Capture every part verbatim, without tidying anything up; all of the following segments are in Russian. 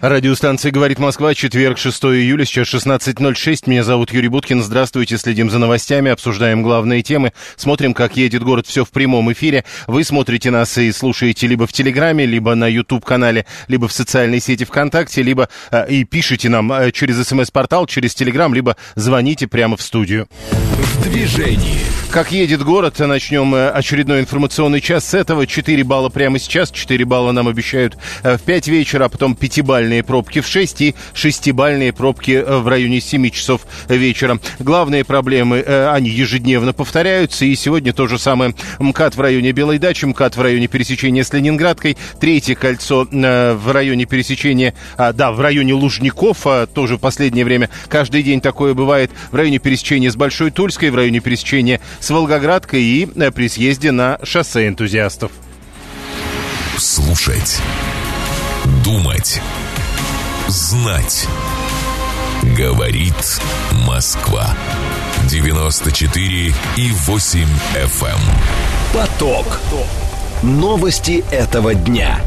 Радиостанция «Говорит Москва», четверг, шестого июля, сейчас шестнадцать ноль шесть. Меня зовут Юрий Будкин. Здравствуйте. Следим за новостями, обсуждаем главные темы, смотрим, как едет город. Все в прямом эфире. Вы смотрите нас и слушаете либо в Телеграме, либо на YouTube-канале, либо в социальной сети ВКонтакте, либо э, и пишите нам э, через СМС-портал, через Телеграм, либо звоните прямо в студию. В движении. Как едет город, начнем очередной информационный час с этого. четыре балла прямо сейчас, четыре балла нам обещают в пять вечера, а потом пятибалльные пробки в шесть и шестибалльные пробки в районе семи часов вечера. Главные проблемы, они ежедневно повторяются, и сегодня то же самое. МКАД в районе Белой дачи, МКАД в районе пересечения с Ленинградкой, Третье кольцо в районе пересечения, да, в районе Лужников, тоже в последнее время каждый день такое бывает, в районе пересечения с Большой Тульской, в районе пересечения с Волгоградкой и при съезде на шоссе энтузиастов. Слушать. Думать. Знать. Говорит Москва. девяносто четыре и восемь эф эм. Поток. Новости этого дня.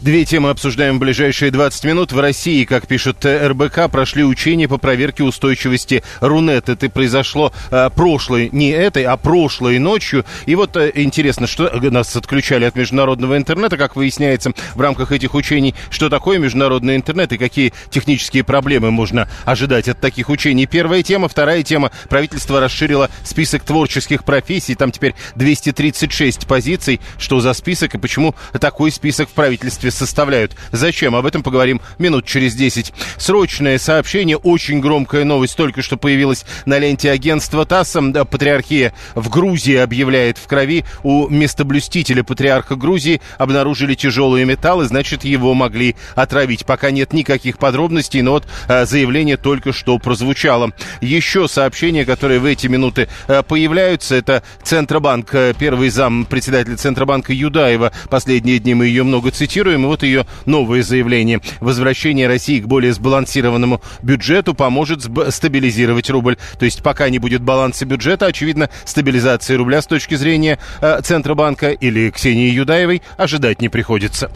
Две темы обсуждаем в ближайшие двадцать минут. В России, как пишет эр бэ ка, прошли учения по проверке устойчивости Рунет. Это произошло э, прошлой, не этой, а прошлой ночью. И вот э, интересно, что нас отключали от международного интернета, как выясняется в рамках этих учений, что такое международный интернет и какие технические проблемы можно ожидать от таких учений. Первая тема. Вторая тема. Правительство расширило список творческих профессий. Там теперь двести тридцать шесть позиций. Что за список и почему такой список в правительстве составляют? Зачем? Об этом поговорим минут через десять. Срочное сообщение. Очень громкая новость только что появилась на ленте агентства ТАСС. Патриархия в Грузии объявляет: в крови у местоблюстителя патриарха Грузии обнаружили тяжелые металлы, значит, его могли отравить. Пока нет никаких подробностей, но вот а, заявление только что прозвучало. Еще сообщения, которые в эти минуты а, появляются, это Центробанк. Первый зам председателя Центробанка Юдаева. Последние дни мы ее много цитируем. И вот ее новое заявление. Возвращение России к более сбалансированному бюджету поможет стабилизировать рубль. То есть пока не будет баланса бюджета, очевидно, стабилизации рубля с точки зрения э, Центробанка или Ксении Юдаевой ожидать не приходится.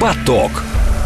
Поток.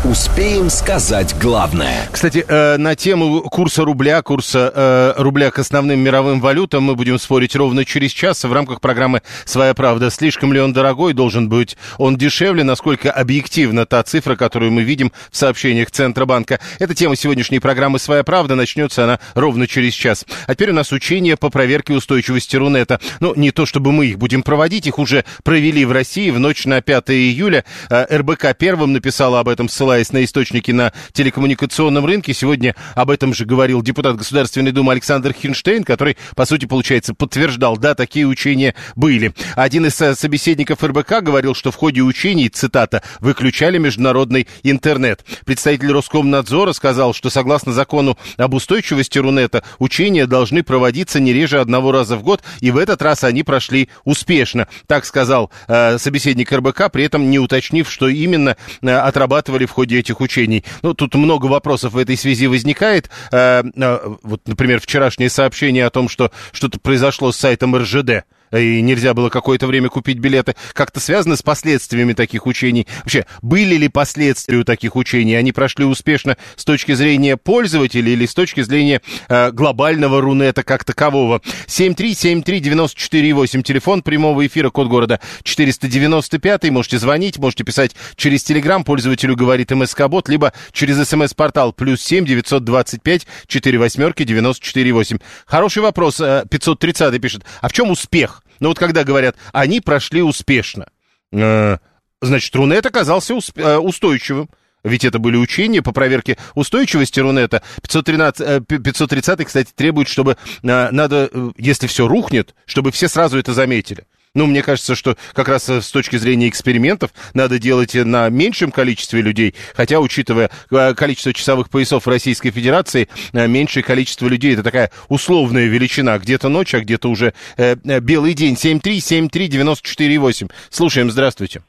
Успеем сказать главное. Кстати, э, на тему курса рубля, курса э, рубля к основным мировым валютам мы будем спорить ровно через час в рамках программы «Своя правда». Слишком ли он дорогой, должен быть он дешевле, насколько объективна та цифра, которую мы видим в сообщениях Центробанка. Эта тема сегодняшней программы «Своя правда», начнется она ровно через час. А теперь у нас учения по проверке устойчивости Рунета. Ну, не то чтобы мы их будем проводить, их уже провели в России в ночь на пятое июля. Э, эр бэ ка первым написала об этом, ссылка на источники на телекоммуникационном рынке. Сегодня об этом же говорил депутат Государственной думы Александр Хинштейн, который, по сути, получается, подтверждал, да, такие учения были. Один из собеседников эр бэ ка говорил, что в ходе учений, цитата, выключали международный интернет. Представитель Роскомнадзора сказал, что согласно закону об устойчивости Рунета, учения должны проводиться не реже одного раза в год, и в этот раз они прошли успешно. Так сказал э, собеседник эр бэ ка, при этом не уточнив, что именно э, отрабатывали в ходе В ходе этих учений. Ну, тут много вопросов в этой связи возникает. Э, э, вот, например, вчерашнее сообщение о том, что что-то произошло с сайтом эр жэ дэ. И нельзя было какое-то время купить билеты. Как-то связано с последствиями таких учений? Вообще, были ли последствия у таких учений? Они прошли успешно с точки зрения пользователей или с точки зрения э, глобального Рунета как такового? семь три семь три девять четыре восемь. Телефон прямого эфира, код города четыреста девяносто пять. Можете звонить, можете писать через Телеграм, пользователю говорит МСК-бот, либо через СМС-портал плюс семь девятьсот двадцать пять четыре восемь девяносто четыре восемь. Хороший вопрос. пятьсот тридцатый пишет. А в чем успех? Но вот когда говорят, они прошли успешно, значит, Рунет оказался устойчивым. Ведь это были учения по проверке устойчивости Рунета. пятьсот тридцатый, кстати, требует, чтобы надо, если все рухнет, чтобы все сразу это заметили. Ну, мне кажется, что как раз с точки зрения экспериментов надо делать на меньшем количестве людей, хотя, учитывая количество часовых поясов Российской Федерации, меньшее количество людей. Это такая условная величина. Где-то ночь, а где-то уже э, белый день. семь три семь три девяносто четыре восемь. Слушаем, здравствуйте.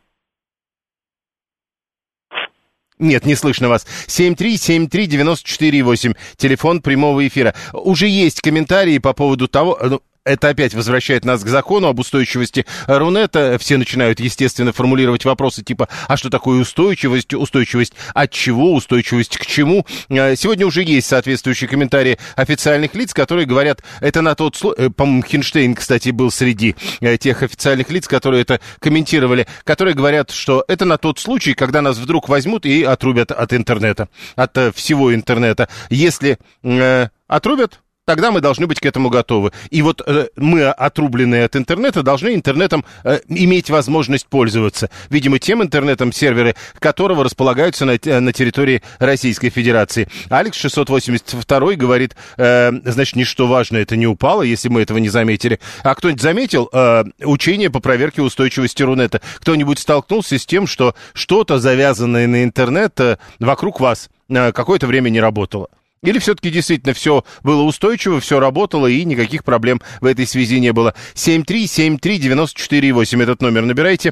Нет, не слышно вас. семь три семь три девяносто четыре восемь. Телефон прямого эфира. Уже есть комментарии по поводу того... Это опять возвращает нас к закону об устойчивости Рунета. Все начинают, естественно, формулировать вопросы типа, а что такое устойчивость, устойчивость от чего, устойчивость к чему. Сегодня уже есть соответствующие комментарии официальных лиц, которые говорят, это на тот случай, по-моему, Хинштейн, кстати, был среди тех официальных лиц, которые это комментировали, которые говорят, что это на тот случай, когда нас вдруг возьмут и отрубят от интернета, от всего интернета. Если э, отрубят... Тогда мы должны быть к этому готовы. И вот э, мы, отрубленные от интернета, должны интернетом э, иметь возможность пользоваться. Видимо, тем интернетом, серверы которого располагаются на, на территории Российской Федерации. Алекс шестьсот восемьдесят два говорит, э, значит, ничто важное это не упало, если мы этого не заметили. А кто-нибудь заметил э, учение по проверке устойчивости Рунета? Кто-нибудь столкнулся с тем, что что-то, завязанное на интернет, э, вокруг вас э, какое-то время не работало? Или все-таки действительно все было устойчиво, все работало и никаких проблем в этой связи не было? семь три семь три девяносто четыре восемь, этот номер набирайте.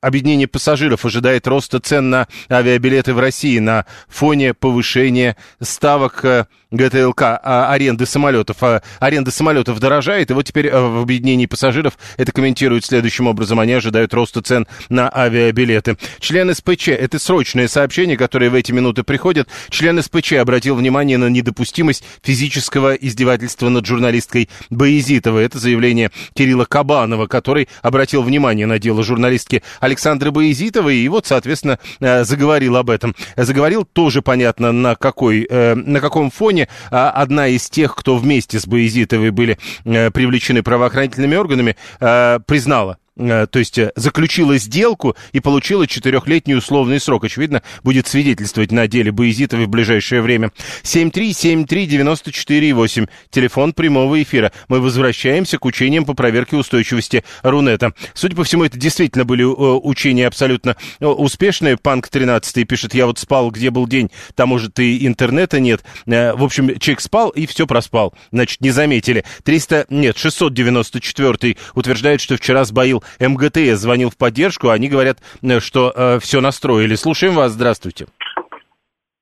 Объединение пассажиров ожидает роста цен на авиабилеты в России на фоне повышения ставок гэ тэ эл ка, аренды самолетов. Аренда самолетов дорожает, и вот теперь в объединении пассажиров это комментируют следующим образом. Они ожидают роста цен на авиабилеты. Член эс пэ че, это срочное сообщение, которое в эти минуты приходит. Член эс пэ че обратил внимание на недопустимость физического издевательства над журналисткой Баязитовой. Это заявление Кирилла Кабанова, который обратил внимание на дело журналистки Александры Баязитовой, и вот, соответственно, заговорил об этом. Заговорил тоже, понятно, на, какой, на каком фоне. Одна из тех, кто вместе с Баязитовой были привлечены правоохранительными органами, признала, то есть заключила сделку и получила четырехлетний условный срок. Очевидно, будет свидетельствовать на деле Баязитовой в ближайшее время. семь три семь три девяносто четыре восемь. Телефон прямого эфира. Мы возвращаемся к учениям по проверке устойчивости Рунета. Судя по всему, это действительно были учения абсолютно успешные. Панк тринадцатый пишет, я вот спал, где был день, там, может, и интернета нет. В общем, человек спал и все проспал. Значит, не заметили. триста, нет, шестьсот девяносто четвёртый утверждает, что вчера сбоил эм гэ тэ эс, звонил в поддержку, они говорят, что э, все настроили. Слушаем вас, здравствуйте.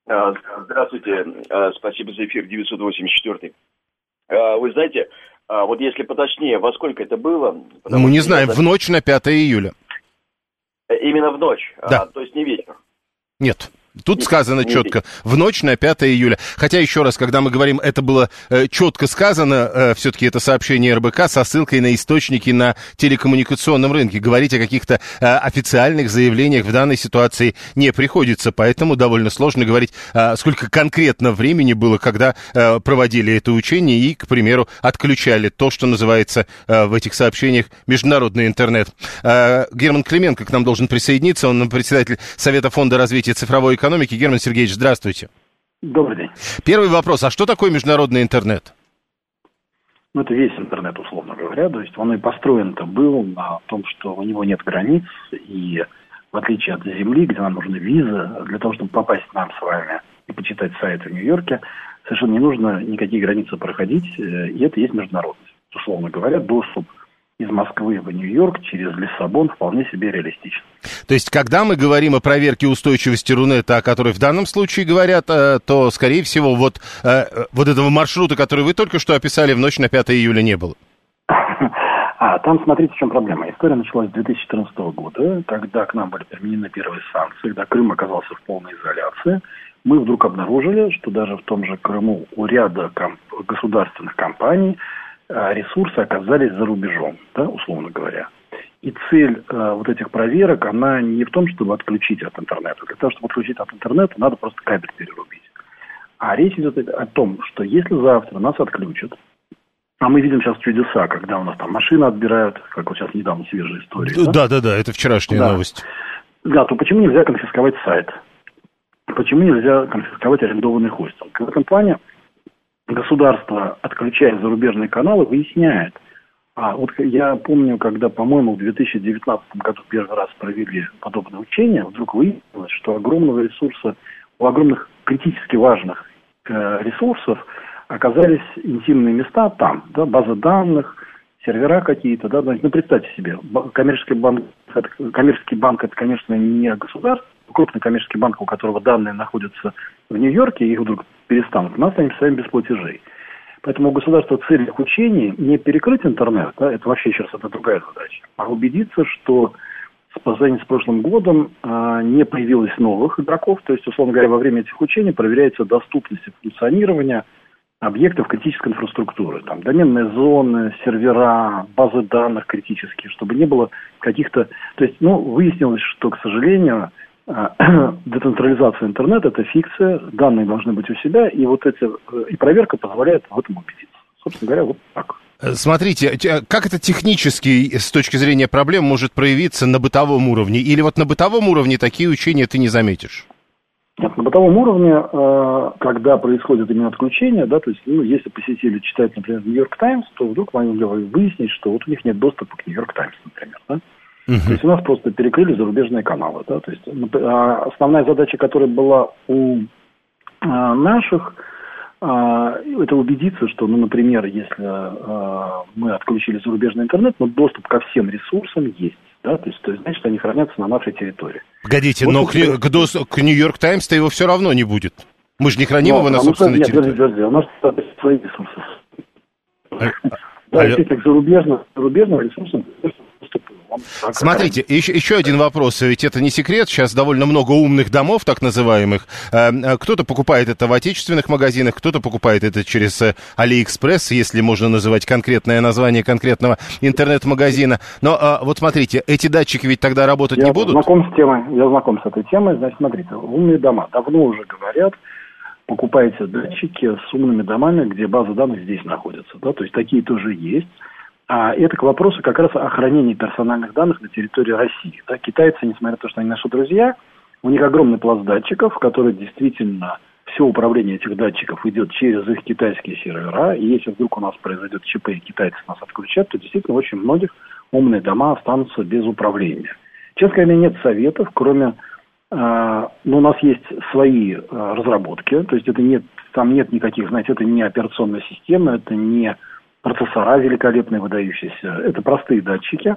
Здравствуйте, спасибо за эфир, девятьсот восемьдесят четвёртый. Вы знаете, вот если поточнее, во сколько это было? Мы не знаем, это... в ночь на пятое июля. Именно в ночь? Да. А, то есть не вечер? Нет. Тут сказано четко, в ночь на пятое июля. Хотя, еще раз, когда мы говорим, это было э, четко сказано, э, все-таки это сообщение эр бэ ка со ссылкой на источники на телекоммуникационном рынке. Говорить о каких-то э, официальных заявлениях в данной ситуации не приходится, поэтому довольно сложно говорить, э, сколько конкретно времени было, когда э, проводили это учение и, к примеру, отключали то, что называется э, в этих сообщениях международный интернет. Э, Герман Клименко к нам должен присоединиться, он председатель Совета Фонда развития цифровой экономики. Экономики. Герман Сергеевич, здравствуйте. Добрый день. Первый вопрос. А что такое международный интернет? Ну, это весь интернет, условно говоря. То есть он и построен-то был на том, что у него нет границ. И в отличие от Земли, где нам нужны визы, для того, чтобы попасть нам с вами и почитать сайты в Нью-Йорке, совершенно не нужно никакие границы проходить. И это есть международность. Условно говоря, доступ из Москвы в Нью-Йорк через Лиссабон вполне себе реалистично. То есть, когда мы говорим о проверке устойчивости Рунета, о которой в данном случае говорят, то, скорее всего, вот, вот этого маршрута, который вы только что описали, в ночь на пятое июля не было. А там, смотрите, в чем проблема. История началась с две тысячи четырнадцатого года, когда к нам были применены первые санкции, когда Крым оказался в полной изоляции. Мы вдруг обнаружили, что даже в том же Крыму у ряда комп- государственных компаний ресурсы оказались за рубежом, да, условно говоря. И цель э, вот этих проверок, она не в том, чтобы отключить от интернета. Для того, чтобы отключить от интернета, надо просто кабель перерубить. А речь идет о том, что если завтра нас отключат, а мы видим сейчас чудеса, когда у нас там машины отбирают, как вот сейчас недавно свежая история. Да-да-да, это вчерашняя да. новость. Да, то почему нельзя конфисковать сайт? Почему нельзя конфисковать арендованный хостинг? В этом плане государство, отключая зарубежные каналы, выясняет. А вот я помню, когда, по-моему, в две тысячи девятнадцатом году первый раз провели подобное учение, вдруг выяснилось, что огромного ресурса, у огромных критически важных э, ресурсов оказались интимные места там, да, база данных, сервера какие-то, да, ну представьте себе, коммерческий банк, коммерческий банк это, конечно, не государство, крупный коммерческий банк, у которого данные находятся в Нью-Йорке, и их вдруг перестанут, мы останемся с вами без платежей. Поэтому у государства в целях учений не перекрыть интернет, да, это вообще сейчас это другая задача, а убедиться, что по сравнению с прошлым годом э, не появилось новых игроков, то есть, условно говоря, во время этих учений проверяется доступность и функционирование объектов критической инфраструктуры, там, доменные зоны, сервера, базы данных критические, чтобы не было каких-то... То есть, ну, выяснилось, что, к сожалению, э, децентрализация интернета – это фикция, данные должны быть у себя, и вот эти, и проверка позволяет в этом убедиться. Собственно говоря, вот так. Смотрите, как это технически с точки зрения проблем может проявиться на бытовом уровне? Или вот на бытовом уровне такие учения ты не заметишь? Нет, на бытовом уровне, когда происходит именно отключение, да, то есть, ну, если посетитель читает, например, Нью-Йорк Таймс, то вдруг они выяснить, что вот у них нет доступа к Нью-Йорк Таймс, например, да? Uh-huh. То есть у нас просто перекрыли зарубежные каналы, да, то есть основная задача, которая была у наших, это убедиться, что, ну, например, если э, мы отключили зарубежный интернет, но доступ ко всем ресурсам есть, да, то есть, то есть значит, они хранятся на нашей территории. Погодите, вот, но к, к, к Нью-Йорк Таймс-то его все равно не будет. Мы же не храним но, его на а собственной нет, территории. Нет, подожди, подожди, у нас есть свои ресурсы. Да, если к зарубежным ресурсам... Смотрите, еще, еще один вопрос, ведь это не секрет, сейчас довольно много умных домов, так называемых, кто-то покупает это в отечественных магазинах, кто-то покупает это через Алиэкспресс, если можно называть конкретное название конкретного интернет-магазина, но вот смотрите, эти датчики ведь тогда работать я не будут? Знаком с темой, я знаком с этой темой, значит, смотрите, умные дома давно уже говорят, покупайте датчики с умными домами, где база данных здесь находится, да, то есть такие тоже есть. А это к вопросу как раз о хранении персональных данных на территории России. Да, китайцы, несмотря на то, что они наши друзья, у них огромный пласт датчиков, в которые действительно все управление этих датчиков идет через их китайские сервера. И если вдруг у нас произойдет ЧП и китайцы нас отключат, то действительно очень многих умные дома останутся без управления. Честно говоря, нет советов, кроме... Э, ну, у нас есть свои э, разработки, то есть это нет, там нет никаких, знаете, это не операционная система, это не... Процессора великолепные, выдающиеся. Это простые датчики,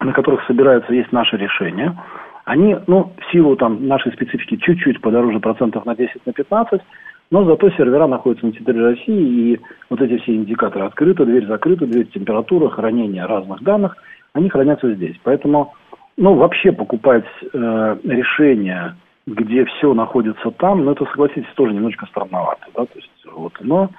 на которых собираются, есть наши решения. Они, ну, в силу там нашей специфики чуть-чуть подороже процентов на десять, на пятнадцать, но зато сервера находятся на территории России, и вот эти все индикаторы открыты, дверь закрыта, дверь, температура, хранение разных данных, они хранятся здесь. Поэтому, ну, вообще покупать э, решения, где все находится там, ну, это, согласитесь, тоже немножко странновато, да, то есть, вот, но...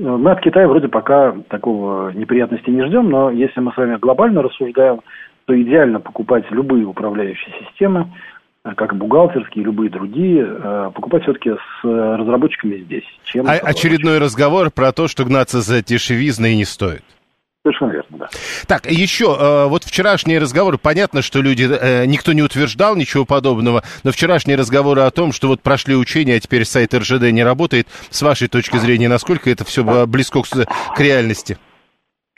Мы от Китая вроде пока такого неприятности не ждем, но если мы с вами глобально рассуждаем, то идеально покупать любые управляющие системы, как бухгалтерские, любые другие, покупать все-таки с разработчиками здесь. Чем а очередной разговор про то, что гнаться за дешевизной не стоит. Совершенно верно, да. Так, еще, вот вчерашние разговоры, понятно, что люди, никто не утверждал ничего подобного, но вчерашние разговоры о том, что вот прошли учения, а теперь сайт эр жэ дэ не работает, с вашей точки зрения, насколько это все близко к реальности?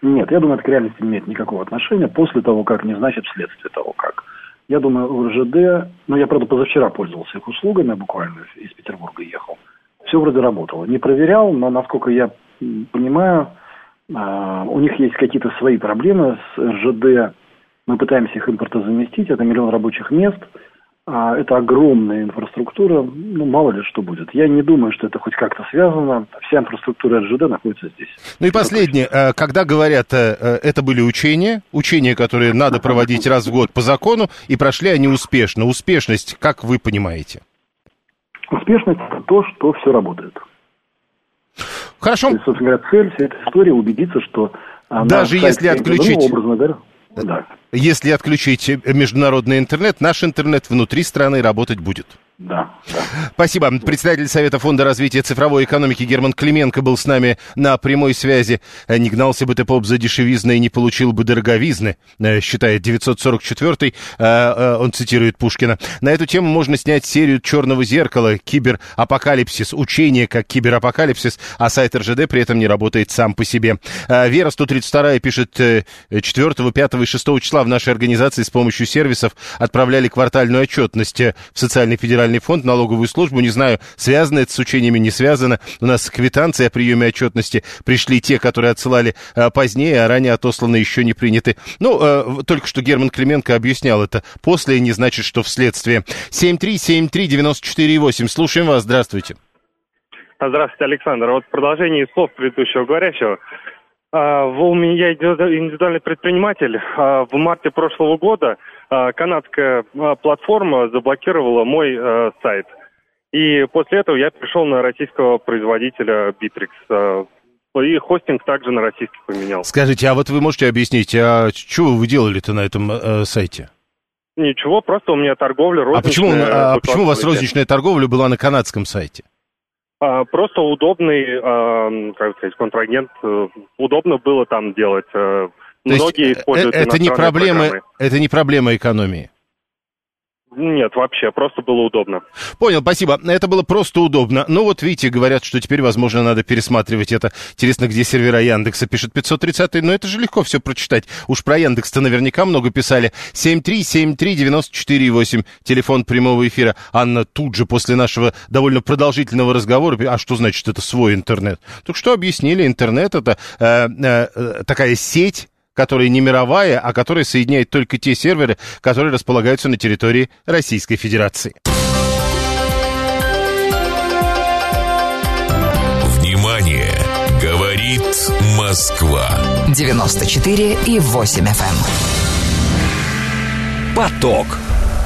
Нет, я думаю, это к реальности не имеет никакого отношения, после того, как, не значит вследствие того, как. Я думаю, у эр жэ дэ, ну, я, правда, позавчера пользовался их услугами, буквально из Петербурга ехал, все вроде работало. Не проверял, но, насколько я понимаю... Uh, у них есть какие-то свои проблемы с эр жэ дэ, мы пытаемся их импортозаместить, это миллион рабочих мест, uh, это огромная инфраструктура, ну, мало ли что будет. Я не думаю, что это хоть как-то связано, вся инфраструктура эр жэ дэ находится здесь. Ну и последнее, когда говорят, это были учения, учения, которые надо проводить раз в год по закону, и прошли они успешно. Успешность, как вы понимаете? Успешность – это то, что все работает. Хорошо. То есть, собственно говоря, цель вся эта история убедиться, что... Даже если отключить... Образно, да? Да. Если отключить международный интернет, наш интернет внутри страны работать будет. Да, да. Спасибо. Председатель Совета Фонда развития цифровой экономики Герман Клименко был с нами на прямой связи. Не гнался бы ты, поп, за дешевизной, не получил бы дороговизны, считает девятьсот сорок четвёртый. Он цитирует Пушкина. На эту тему можно снять серию «Черного зеркала», «Киберапокалипсис», «Учение как киберапокалипсис», а сайт эр жэ дэ при этом не работает сам по себе. Вера сто тридцать два пишет четвёртого, пятого и шестого числа Москва в нашей организации с помощью сервисов отправляли квартальную отчетность в Социальный федеральный фонд, налоговую службу. Не знаю, связано это с учениями, не связано. У нас квитанции о приеме отчетности пришли те, которые отсылали позднее, а ранее отосланные еще не приняты. Ну, только что Герман Клименко объяснял это. После не значит, что вследствие. семь три семь три девяносто четыре восемь. Слушаем вас. Здравствуйте. Здравствуйте, Александр. Вот в продолжении слов предыдущего говорящего. Я индивидуальный предприниматель. В марте прошлого года канадская платформа заблокировала мой сайт. И после этого я перешел на российского производителя Bittrex. И хостинг также на российский поменял. Скажите, а вот вы можете объяснить, а чего вы делали-то на этом э, сайте? Ничего, просто у меня торговля розничная. А почему, а почему у вас розничная торговля была на канадском сайте? А, просто удобный, а, как сказать, контрагент. Удобно было там делать. То Многие есть, используют это не проблема, программы. Это не проблема экономии? Нет, вообще, просто было удобно. Понял, спасибо. Это было просто удобно. Ну вот, видите, говорят, что теперь, возможно, надо пересматривать это. Интересно, где сервера Яндекса, пишет пятьсот тридцатый. Но это же легко все прочитать. Уж про Яндекс-то наверняка много писали. семь три семь три девяносто четыре восемь, телефон прямого эфира. Анна тут же после нашего довольно продолжительного разговора, а что значит это свой интернет? Так что объяснили, интернет это э, э, такая сеть, которая не мировая, а которая соединяет только те серверы, которые располагаются на территории Российской Федерации. Внимание! Говорит Москва. девяносто четыре и восемь эф эм. Поток.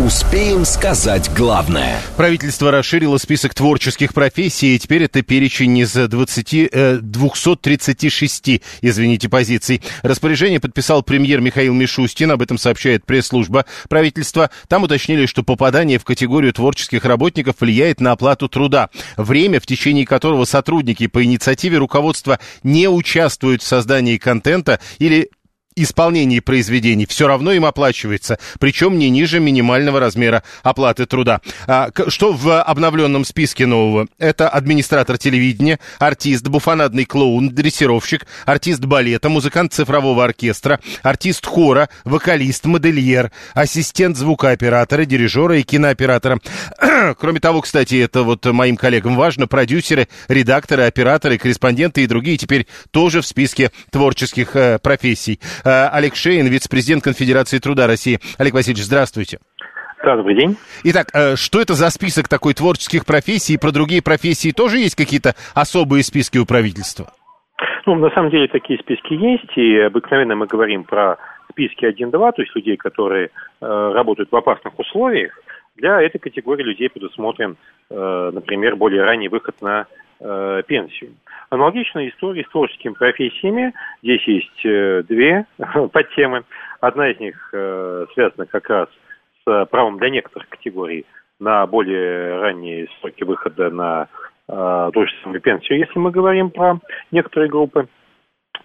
Успеем сказать главное. Правительство расширило список творческих профессий, и теперь это перечень из двадцати, э, двухсот тридцати шести, извините, позиций. Распоряжение подписал премьер Михаил Мишустин, об этом сообщает пресс-служба правительства. Там уточнили, что попадание в категорию творческих работников влияет на оплату труда, время, в течение которого сотрудники по инициативе руководства не участвуют в создании контента или исполнении произведений, все равно им оплачивается, причем не ниже минимального размера оплаты труда. А, что в обновленном списке нового? Это администратор телевидения, артист, буфонадный клоун, дрессировщик, артист балета, музыкант цифрового оркестра, артист хора, вокалист, модельер, ассистент звукооператора, дирижера и кинооператора. Кроме того, кстати, это вот моим коллегам важно, продюсеры, редакторы, операторы, корреспонденты и другие теперь тоже в списке творческих э, профессий. Олег Шейн, вице-президент Конфедерации Труда России. Олег Васильевич, здравствуйте. Добрый день. Итак, что это за список такой творческих профессий? Про другие профессии тоже есть какие-то особые списки у правительства? Ну, на самом деле, такие списки есть, и обыкновенно мы говорим про списки один-два, то есть людей, которые э, работают в опасных условиях. Для этой категории людей предусмотрен, э, например, более ранний выход на э, пенсию. Аналогичная история с творческими профессиями. Здесь есть две подтемы. Одна из них э, связана как раз с правом для некоторых категорий на более ранние сроки выхода на э, ту же самую пенсию, если мы говорим про некоторые группы.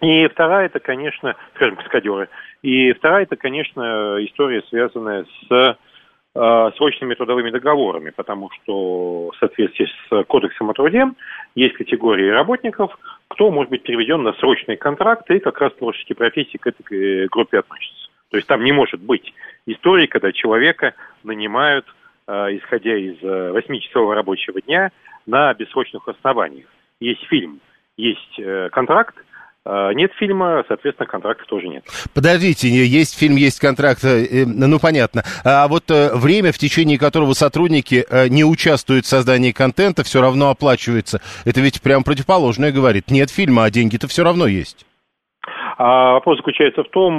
И вторая, это, конечно, скажем, каскадеры. И вторая, это, конечно, история, связанная с срочными трудовыми договорами, потому что в соответствии с Кодексом о труде есть категории работников, кто может быть переведен на срочные контракты, и как раз творческие профессии к этой группе относятся. То есть там не может быть истории, когда человека нанимают, исходя из восьмичасового рабочего дня, на бессрочных основаниях. Есть фильм, есть контракт. Нет фильма, соответственно, контрактов тоже нет. Подождите, есть фильм, есть контракт, ну понятно. А вот время, в течение которого сотрудники не участвуют в создании контента, все равно оплачивается. Это ведь прям противоположное говорит. Нет фильма, а деньги-то все равно есть. А вопрос заключается в том,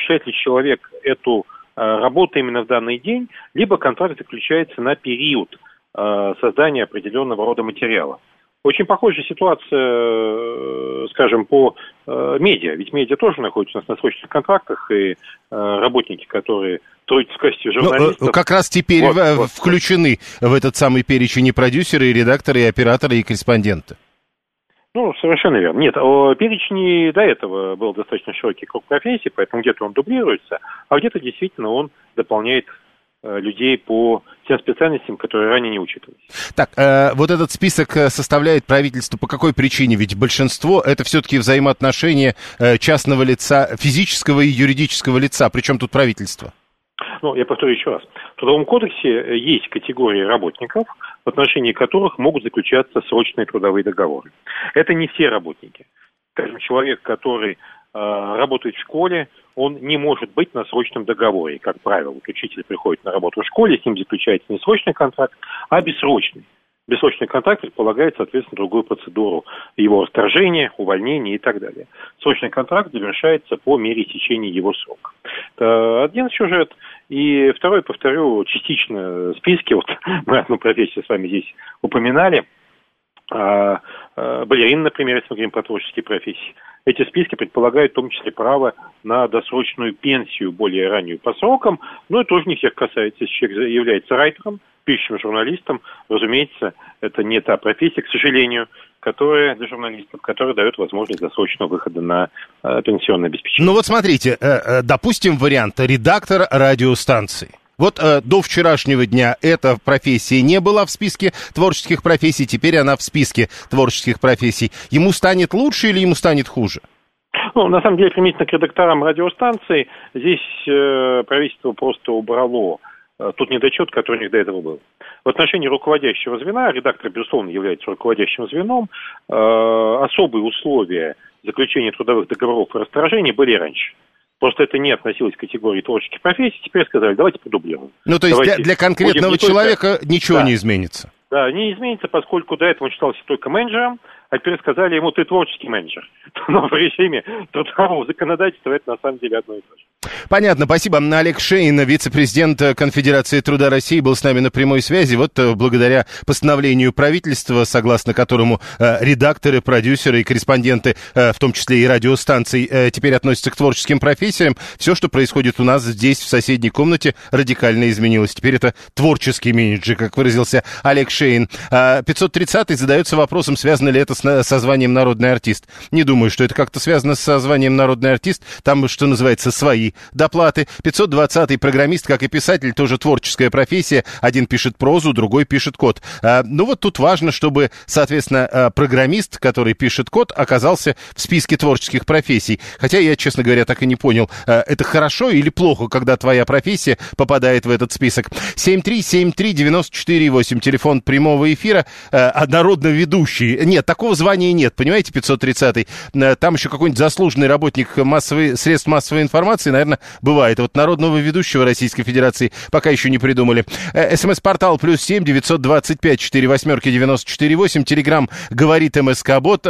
считает ли человек эту работу именно в данный день, либо контракт заключается на период создания определенного рода материала. Очень похожая ситуация, скажем, по э, медиа. Ведь медиа тоже находится у нас на срочных контрактах, и э, работники, которые трудятся в качестве журналистов... Ну, как раз теперь вот, в, вот. включены в этот самый перечень и продюсеры, и редакторы, и операторы, и корреспонденты. Ну, совершенно верно. Нет, перечень до этого был достаточно широкий круг профессий, поэтому где-то он дублируется, а где-то действительно он дополняет людей по тем специальностям, которые ранее не учитывались. Так, э, вот этот список составляет правительство по какой причине? Ведь большинство это все-таки взаимоотношения частного лица, физического и юридического лица. Причем тут правительство? Ну, я повторю еще раз. В Трудовом кодексе есть категории работников, в отношении которых могут заключаться срочные трудовые договоры. Это не все работники. Скажем, человек, который работает в школе, он не может быть на срочном договоре, как правило. Вот учитель приходит на работу в школе, с ним заключается не срочный контракт, а бессрочный. Бессрочный контракт предполагает, соответственно, другую процедуру его расторжения, увольнения и так далее. Срочный контракт завершается по мере течения его срока. Это один сюжет. И второй, повторю, частично списки. Вот мы одну профессию с вами здесь упоминали. Балерин, например, если мы говорим про творческие профессии. Эти списки предполагают в том числе право на досрочную пенсию, более раннюю по срокам, но это тоже не всех касается. Если человек является райтером, пишущим журналистом, разумеется, это не та профессия, к сожалению, которая для журналистов, которая дает возможность досрочного выхода на э, пенсионное обеспечение. Ну вот смотрите, э, допустим, вариант редактора радиостанции. Вот э, до вчерашнего дня эта профессия не была в списке творческих профессий, теперь она в списке творческих профессий. Ему станет лучше или ему станет хуже? Ну, на самом деле, применительно к редакторам радиостанций, здесь э, правительство просто убрало э, тот недочет, который у них до этого был. В отношении руководящего звена, редактор, безусловно, является руководящим звеном, э, особые условия заключения трудовых договоров и расторжений были раньше. Просто это не относилось к категории творческих профессий. Теперь сказали, давайте продублируем. Ну, то есть для, для конкретного человека только... ничего да. не изменится? Да, не изменится, поскольку до этого он считался только менеджером, а теперь сказали ему, ты творческий менеджер. Но в режиме трудового законодательства это на самом деле одно и то же. Понятно, спасибо. Олег Шейн, вице-президент Конфедерации Труда России, был с нами на прямой связи. Вот благодаря постановлению правительства, согласно которому редакторы, продюсеры и корреспонденты, в том числе и радиостанций, теперь относятся к творческим профессиям, все, что происходит у нас здесь, в соседней комнате, радикально изменилось. Теперь это творческие менеджеры, как выразился Олег Шейн. пятьсот тридцатый задается вопросом, связано ли это со званием «Народный артист». Не думаю, что это как-то связано со званием «Народный артист». Там, что называется, свои доплаты. пятьсот двадцатый программист, как и писатель, тоже творческая профессия. Один пишет прозу, другой пишет код. А, ну вот тут важно, чтобы, соответственно, программист, который пишет код, оказался в списке творческих профессий. Хотя я, честно говоря, так и не понял, а, это хорошо или плохо, когда твоя профессия попадает в этот список. семь три семь три девять четыре восемь, телефон прямого эфира, а, однородно ведущий. Нет, такого звания нет, понимаете, пятьсот тридцатый. А, там еще какой-нибудь заслуженный работник массовой, средств массовой информации, наверное, бывает. Вот народного ведущего Российской Федерации пока еще не придумали. СМС-портал плюс семь девятьсот двадцать пять четыре восьмерки девяносто четыре восемь. Телеграмм говорит МСК-бот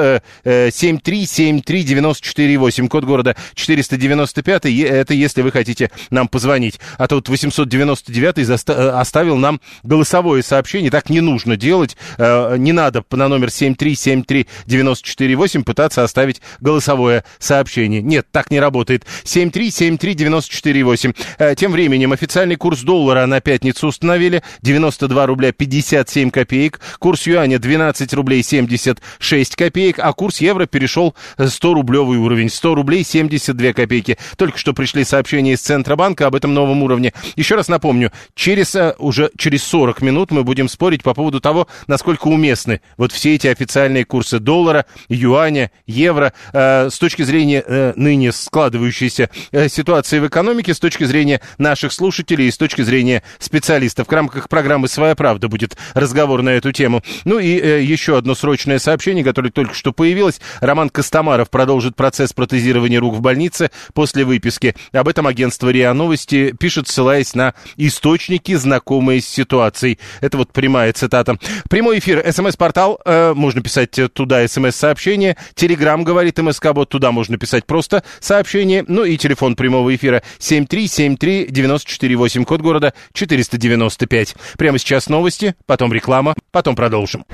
семь три семь три девяносто четыре восемь. Код города четыреста девяносто пятый. Это если вы хотите нам позвонить. А то вот восемьсот девяносто девятый оставил нам голосовое сообщение. Так не нужно делать. Не надо на номер семь три семь три девяносто четыре восемь пытаться оставить голосовое сообщение. Нет, так не работает. Семь три семь три девяносто четыре восемь. Тем временем официальный курс доллара на пятницу установили девяносто два рубля пятьдесят семь копеек, курс юаня двенадцать рублей семьдесят шесть копеек, а курс евро перешел сто рублевый уровень, сто рублей семьдесят две копейки. Только что пришли сообщения из Центробанка об этом новом уровне. Еще раз напомню, через уже через сорок минут мы будем спорить по поводу того, насколько уместны вот все эти официальные курсы доллара, юаня, евро с точки зрения ныне складывающейся ситуации в экономике, с точки зрения наших слушателей и с точки зрения специалистов. В рамках программы «Своя правда» будет разговор на эту тему. Ну и э, еще одно срочное сообщение, которое только что появилось. Роман Костомаров продолжит процесс протезирования рук в больнице после выписки. Об этом агентство РИА Новости пишет, ссылаясь на источники, знакомые с ситуацией. Это вот прямая цитата. Прямой эфир, СМС-портал, э, можно писать туда СМС-сообщение. Телеграм, говорит МСК-бот, туда можно писать просто сообщение. Ну и телефон прямого эфира семь три семь три девять четыре восемь, код города четыреста девяносто пять. Прямо сейчас новости, потом реклама, потом продолжим.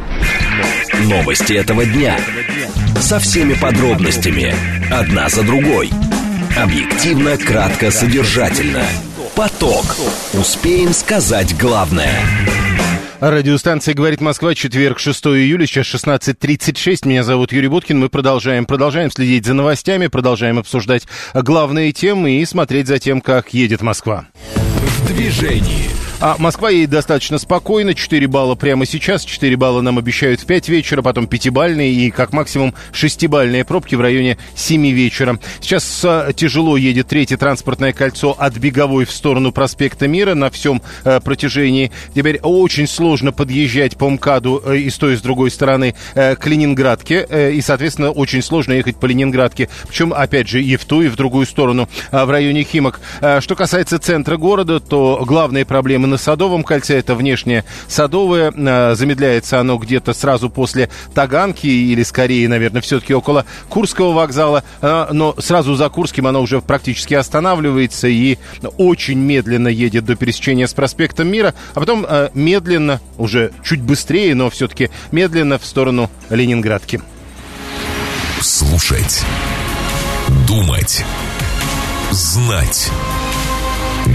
Новости этого дня. Со всеми подробностями. Одна за другой. Объективно, кратко, содержательно. Поток. Успеем сказать главное. Радиостанция «Говорит Москва», четверг, шестого июля, сейчас шестнадцать тридцать шесть. Меня зовут Юрий Будкин. Мы продолжаем, продолжаем следить за новостями, продолжаем обсуждать главные темы и смотреть за тем, как едет Москва. В движении. А Москва едет достаточно спокойно. четыре балла прямо сейчас. четыре балла нам обещают в пять вечера, потом пятибалльные и как максимум шестибалльные пробки в районе семи вечера. Сейчас тяжело едет третье транспортное кольцо от Беговой в сторону проспекта Мира на всем э, протяжении. Теперь очень сложно подъезжать по МКАДу э, и с той, и с другой стороны э, к Ленинградке. Э, и, соответственно, очень сложно ехать по Ленинградке. Причем, опять же, и в ту, и в другую сторону э, в районе Химок. Э, что касается центра города, то главные проблемы на Садовом кольце — это внешнее Садовое. Э, замедляется оно где-то сразу после Таганки или, скорее, наверное, все-таки около Курского вокзала. Э, но сразу за Курским оно уже практически останавливается и очень медленно едет до пересечения с проспектом Мира, а потом э, медленно, уже чуть быстрее, но все-таки медленно в сторону Ленинградки. Слушать, думать, знать.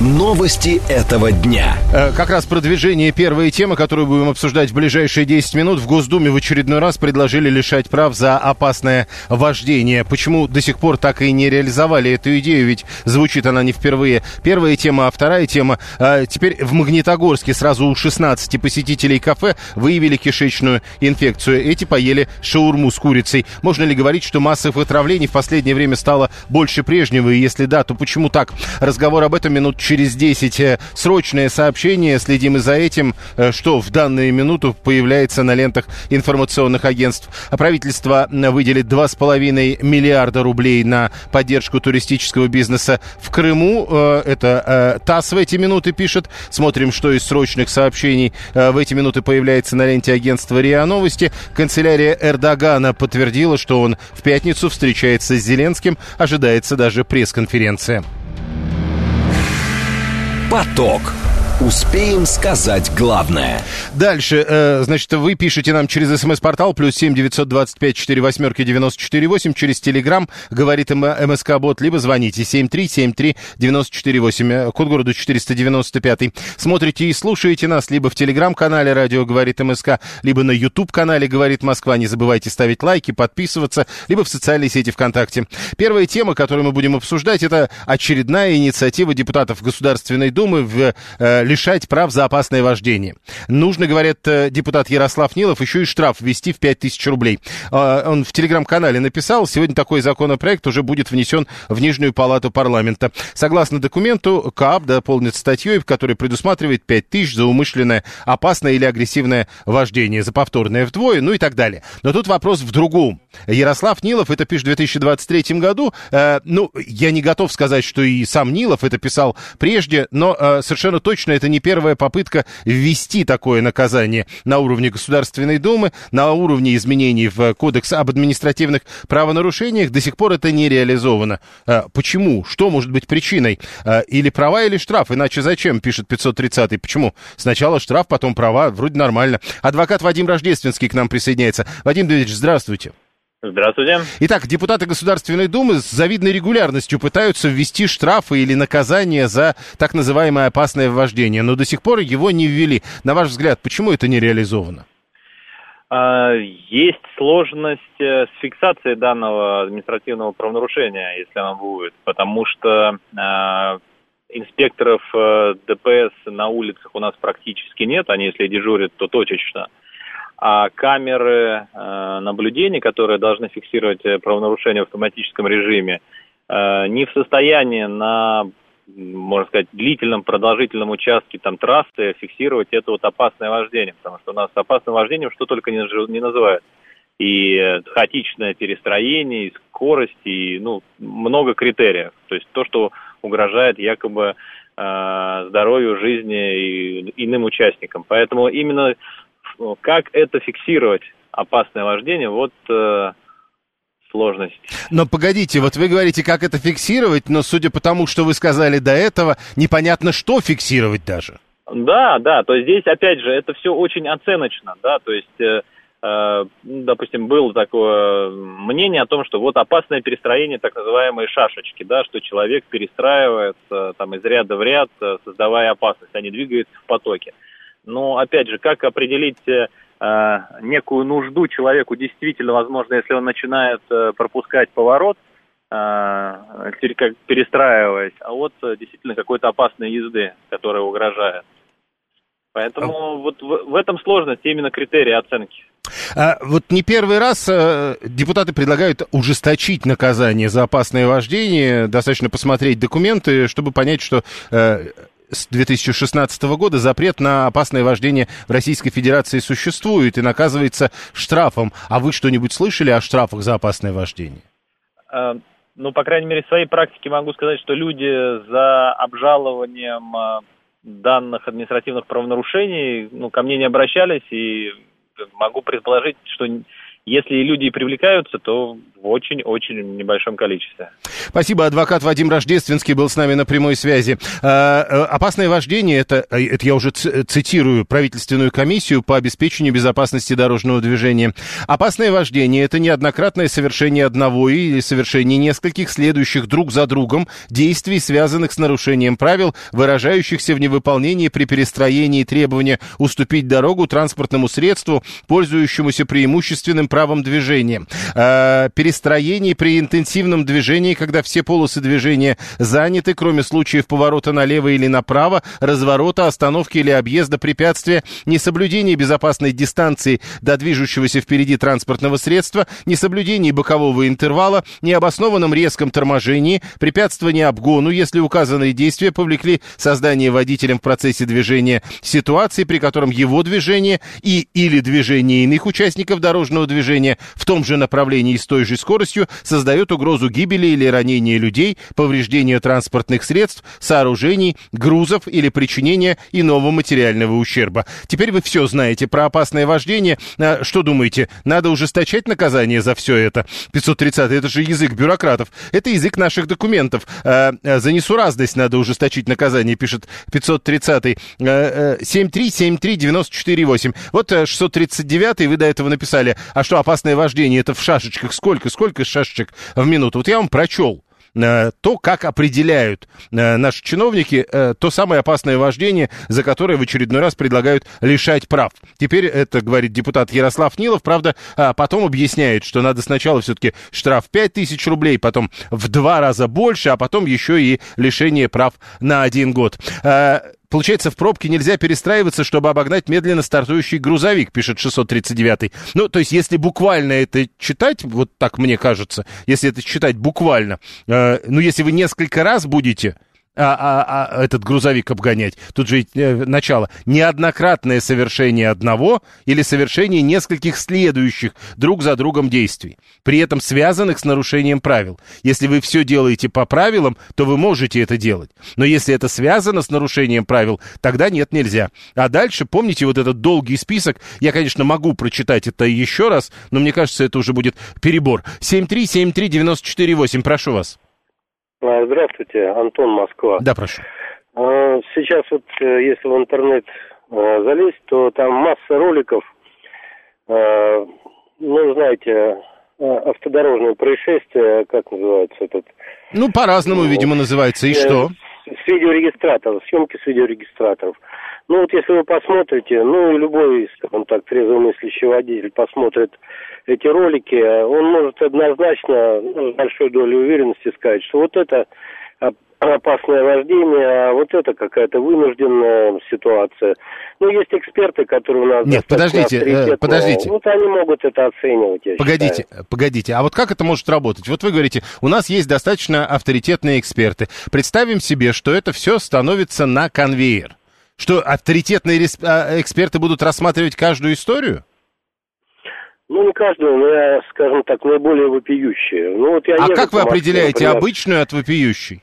Новости этого дня. Как раз продвижение первой темы, которую будем обсуждать в ближайшие десять минут. В Госдуме в очередной раз предложили лишать прав за опасное вождение. Почему до сих пор так и не реализовали эту идею? Ведь звучит она не впервые. Первая тема, а вторая тема. Теперь в Магнитогорске сразу у шестнадцати посетителей кафе выявили кишечную инфекцию. Эти поели шаурму с курицей. Можно ли говорить, что массовых отравлений в последнее время стало больше прежнего? И если да, то почему так? Разговор об этом минут через Через десять. Срочное сообщение. Следим и за этим, что в данную минуту появляется на лентах информационных агентств. Правительство выделит два с половиной миллиарда рублей на поддержку туристического бизнеса в Крыму. Это ТАСС в эти минуты пишет. Смотрим, что из срочных сообщений в эти минуты появляется на ленте агентства РИА Новости. Канцелярия Эрдогана подтвердила, что он в пятницу встречается с Зеленским. Ожидается даже пресс-конференция. Поток. Успеем сказать главное. Дальше, э, значит, вы пишете нам через СМС-портал плюс семь девятьсот двадцать пять сорок восемь девяносто четыре восемь, через Телеграм говорит МСК-бот, либо звоните семь три семь три девять четыре восемь, код города четыреста девяносто пять. Смотрите и слушаете нас либо в Телеграм-канале «Радио говорит МСК», либо на Ютуб-канале «Говорит Москва». Не забывайте ставить лайки, подписываться, либо в социальной сети ВКонтакте. Первая тема, которую мы будем обсуждать, это очередная инициатива депутатов Государственной Думы в э, лишать прав за опасное вождение. Нужно, говорят депутат Ярослав Нилов, еще и штраф ввести в пять тысяч рублей. Он в телеграм-канале написал, сегодня такой законопроект уже будет внесен в Нижнюю палату парламента. Согласно документу, КАП дополнит статьей, которая предусматривает пять тысяч за умышленное, опасное или агрессивное вождение, за повторное вдвое, ну и так далее. Но тут вопрос в другом. Ярослав Нилов это пишет в две тысячи двадцать третьем году. Э, ну, я не готов сказать, что и сам Нилов это писал прежде, но э, совершенно точно это Это не первая попытка ввести такое наказание на уровне Государственной Думы, на уровне изменений в Кодекс об административных правонарушениях. До сих пор это не реализовано. Почему? Что может быть причиной? Или права, или штраф? Иначе зачем, пишет пятьсот тридцатый. Почему? Сначала штраф, потом права. Вроде нормально. Адвокат Вадим Рождественский к нам присоединяется. Вадим Дмитриевич, здравствуйте. Здравствуйте. Итак, депутаты Государственной Думы с завидной регулярностью пытаются ввести штрафы или наказания за так называемое опасное вождение, но до сих пор его не ввели. На ваш взгляд, почему это не реализовано? Есть сложность с фиксацией данного административного правонарушения, если она будет, потому что инспекторов ДПС на улицах у нас практически нет, они если дежурят, то точечно. А камеры э, наблюдений, которые должны фиксировать правонарушения в автоматическом режиме, э, не в состоянии на, можно сказать, длительном, продолжительном участке там, трассы фиксировать это вот опасное вождение. Потому что у нас опасным вождением что только не, не называют. И хаотичное перестроение, и скорость, и ну, много критериев. То есть то, что угрожает якобы э, здоровью, жизни и иным участникам. Поэтому именно... Как это фиксировать, опасное вождение, вот э, сложность. Но погодите, вот вы говорите, как это фиксировать, но судя по тому, что вы сказали до этого, непонятно, что фиксировать даже. Да, да, то есть здесь, опять же, это все очень оценочно, да, то есть, э, э, допустим, было такое мнение о том, что вот опасное перестроение, так называемые шашечки, да, что человек перестраивается там из ряда в ряд, создавая опасность, а не двигается в потоке. Но, опять же, как определить э, некую нужду человеку действительно, возможно, если он начинает э, пропускать поворот, э, перестраиваясь, а от действительно какой-то опасной езды, которая угрожает. Поэтому вот в, в этом сложность именно критерии оценки. А вот не первый раз депутаты предлагают ужесточить наказание за опасное вождение. Достаточно посмотреть документы, чтобы понять, что с две тысячи шестнадцатого года запрет на опасное вождение в Российской Федерации существует и наказывается штрафом. А вы что-нибудь слышали о штрафах за опасное вождение? Ну, по крайней мере, в своей практике могу сказать, что люди за обжалованием данных административных правонарушений, ну, ко мне не обращались, и могу предположить, что если люди и привлекаются, то в очень-очень небольшом количестве. Спасибо. Адвокат Вадим Рождественский был с нами на прямой связи. Опасное вождение, это, это я уже цитирую правительственную комиссию по обеспечению безопасности дорожного движения. Опасное вождение – это неоднократное совершение одного или совершение нескольких следующих друг за другом действий, связанных с нарушением правил, выражающихся в невыполнении при перестроении требования уступить дорогу транспортному средству, пользующемуся преимущественным правом движения, э, перестроений при интенсивном движении, когда все полосы движения заняты, кроме случаев поворота налево или направо, разворота, остановки или объезда препятствия, несоблюдение безопасной дистанции до движущегося впереди транспортного средства, несоблюдение бокового интервала, необоснованном резком торможении, препятствование обгону, если указанные действия повлекли создание водителем в процессе движения ситуации, при котором его движение и или движение иных участников дорожного движения в том же направлении и с той же скоростью создает угрозу гибели или ранения людей, повреждения транспортных средств, сооружений, грузов или причинения иного материального ущерба. Теперь вы все знаете про опасное вождение. Что думаете, надо ужесточать наказание за все это? пятьсот тридцатый, это же язык бюрократов, это язык наших документов. За несуразность надо ужесточить наказание, пишет пятьсот тридцатый. семь три семь три девять четыре восемь. Вот шестьсот тридцать девятый, вы до этого написали. А что Что опасное вождение, это в шашечках. Сколько, сколько шашечек в минуту? Вот я вам прочел э, то, как определяют э, наши чиновники э, то самое опасное вождение, за которое в очередной раз предлагают лишать прав. Теперь это говорит депутат Ярослав Нилов, правда, а потом объясняет, что надо сначала все-таки штраф пять тысяч рублей, потом в два раза больше, а потом еще и лишение прав на один год. Э, Получается, в пробке нельзя перестраиваться, чтобы обогнать медленно стартующий грузовик, пишет шестьсот тридцать девятый. Ну, то есть, если буквально это читать, вот так мне кажется, если это читать буквально, э, ну, если вы несколько раз будете а, а, а этот грузовик обгонять, тут же э, начало, неоднократное совершение одного или совершение нескольких следующих друг за другом действий, при этом связанных с нарушением правил. Если вы все делаете по правилам, то вы можете это делать. Но если это связано с нарушением правил, тогда нет, нельзя. А дальше, помните, вот этот долгий список, я, конечно, могу прочитать это еще раз, но мне кажется, это уже будет перебор. семь три семь три девять четыре восемь, прошу вас. Здравствуйте, Антон, Москва. Да, прошу. Сейчас вот, если в интернет залезть, то там масса роликов, ну, знаете, автодорожные происшествия, как называется этот... Ну, по-разному, ну, видимо, называется, и с, что? С видеорегистраторов, съемки с видеорегистраторов. Ну, вот если вы посмотрите, ну, любой, скажем так, трезвомыслящий водитель посмотрит эти ролики, он может однозначно, ну, с большой долей уверенности сказать, что вот это опасное вождение, а вот это какая-то вынужденная ситуация. Ну, есть эксперты, которые у нас... Нет, подождите, подождите. Вот они могут это оценивать, я Погодите, считаю. погодите. А вот как это может работать? Вот вы говорите, у нас есть достаточно авторитетные эксперты. Представим себе, что это все становится на конвейер. Что, авторитетные эксперты будут рассматривать каждую историю? Ну, не каждую, но, я, скажем так, наиболее вопиющую. Ну, вот я а как вы Москве, определяете например, обычную от вопиющей?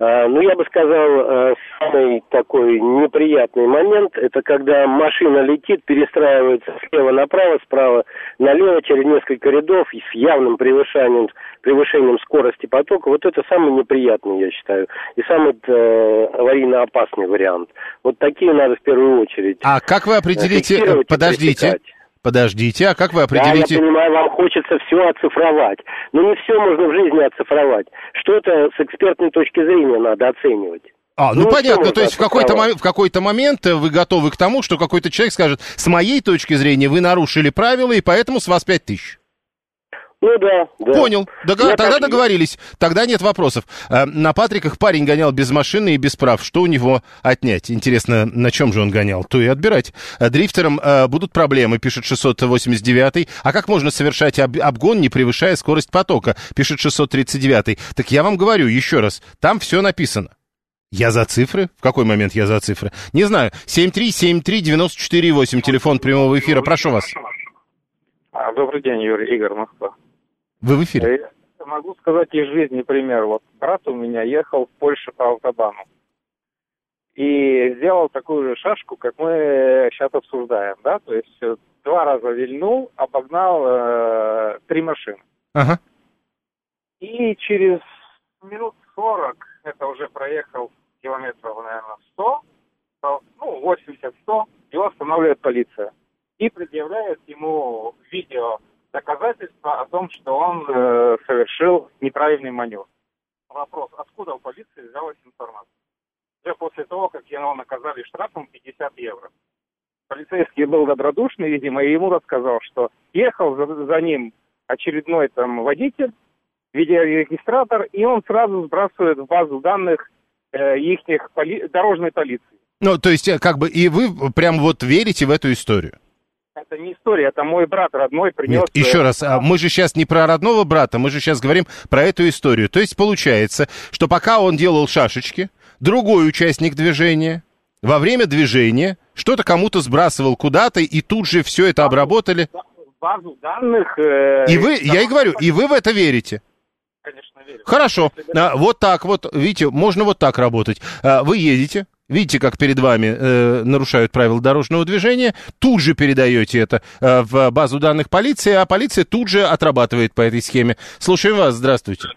Ну, я бы сказал, самый такой неприятный момент, это когда машина летит, перестраивается слева направо, справа налево, через несколько рядов, и с явным превышением, превышением скорости потока. Вот это самый неприятный, я считаю, и самый э, аварийно опасный вариант. Вот такие надо в первую очередь. А как вы определите... Подождите. Пресекать. Подождите, а как вы определите... Да, я понимаю, вам хочется все оцифровать. Но не все можно в жизни оцифровать. Что-то с экспертной точки зрения надо оценивать. А, ну, ну понятно, то есть в какой-то, в какой-то момент вы готовы к тому, что какой-то человек скажет, с моей точки зрения вы нарушили правила, и поэтому с вас пять тысяч. Ну да, да. Понял, Дог... тогда так... договорились, тогда нет вопросов. На Патриках парень гонял без машины и без прав. Что у него отнять? Интересно, на чем же он гонял? То и отбирать. Дрифтерам будут проблемы, пишет шестьсот восемьдесят девятый. А как можно совершать обгон, не превышая скорость потока, пишет шестьсот тридцать девятый. Так я вам говорю еще раз, там все написано. Я за цифры? В какой момент я за цифры? Не знаю. семь три семь три девять четыре восемь, телефон прямого эфира. Прошу вас. Добрый день, Юрий, Игорь, Москва. Вы в эфире. Я могу сказать из жизни пример. Вот брат у меня ехал в Польшу по автобану и сделал такую же шашку, как мы сейчас обсуждаем, да? То есть два раза вильнул, обогнал э, три машины. Ага. И через минут сорок, это уже проехал километров, наверное, сто, ну, восемьдесят сто, его останавливает полиция и предъявляет ему видео доказательства о том, что он э, совершил неправильный маневр. Вопрос, откуда у полиции взялась информация? Уже после того, как его наказали штрафом пятьдесят евро. Полицейский был добродушный, видимо, и ему рассказал, что ехал за, за ним очередной там водитель, видеорегистратор, и он сразу сбрасывает в базу данных э, их поли- дорожной полиции. Ну, то есть, как бы, и вы прям вот верите в эту историю? Это не история, это мой брат родной принес... Нет, еще раз, мы же сейчас не про родного брата, мы же сейчас говорим про эту историю. То есть получается, что пока он делал шашечки, другой участник движения во время движения что-то кому-то сбрасывал куда-то, и тут же все это обработали. Базу данных... И вы, я и говорю, и вы в это верите? Конечно, верю. Хорошо, вот так вот, видите, можно вот так работать. Вы едете... Видите, как перед вами э, нарушают правила дорожного движения, тут же передаете это э, в базу данных полиции, а полиция тут же отрабатывает по этой схеме. Слушаем вас, здравствуйте.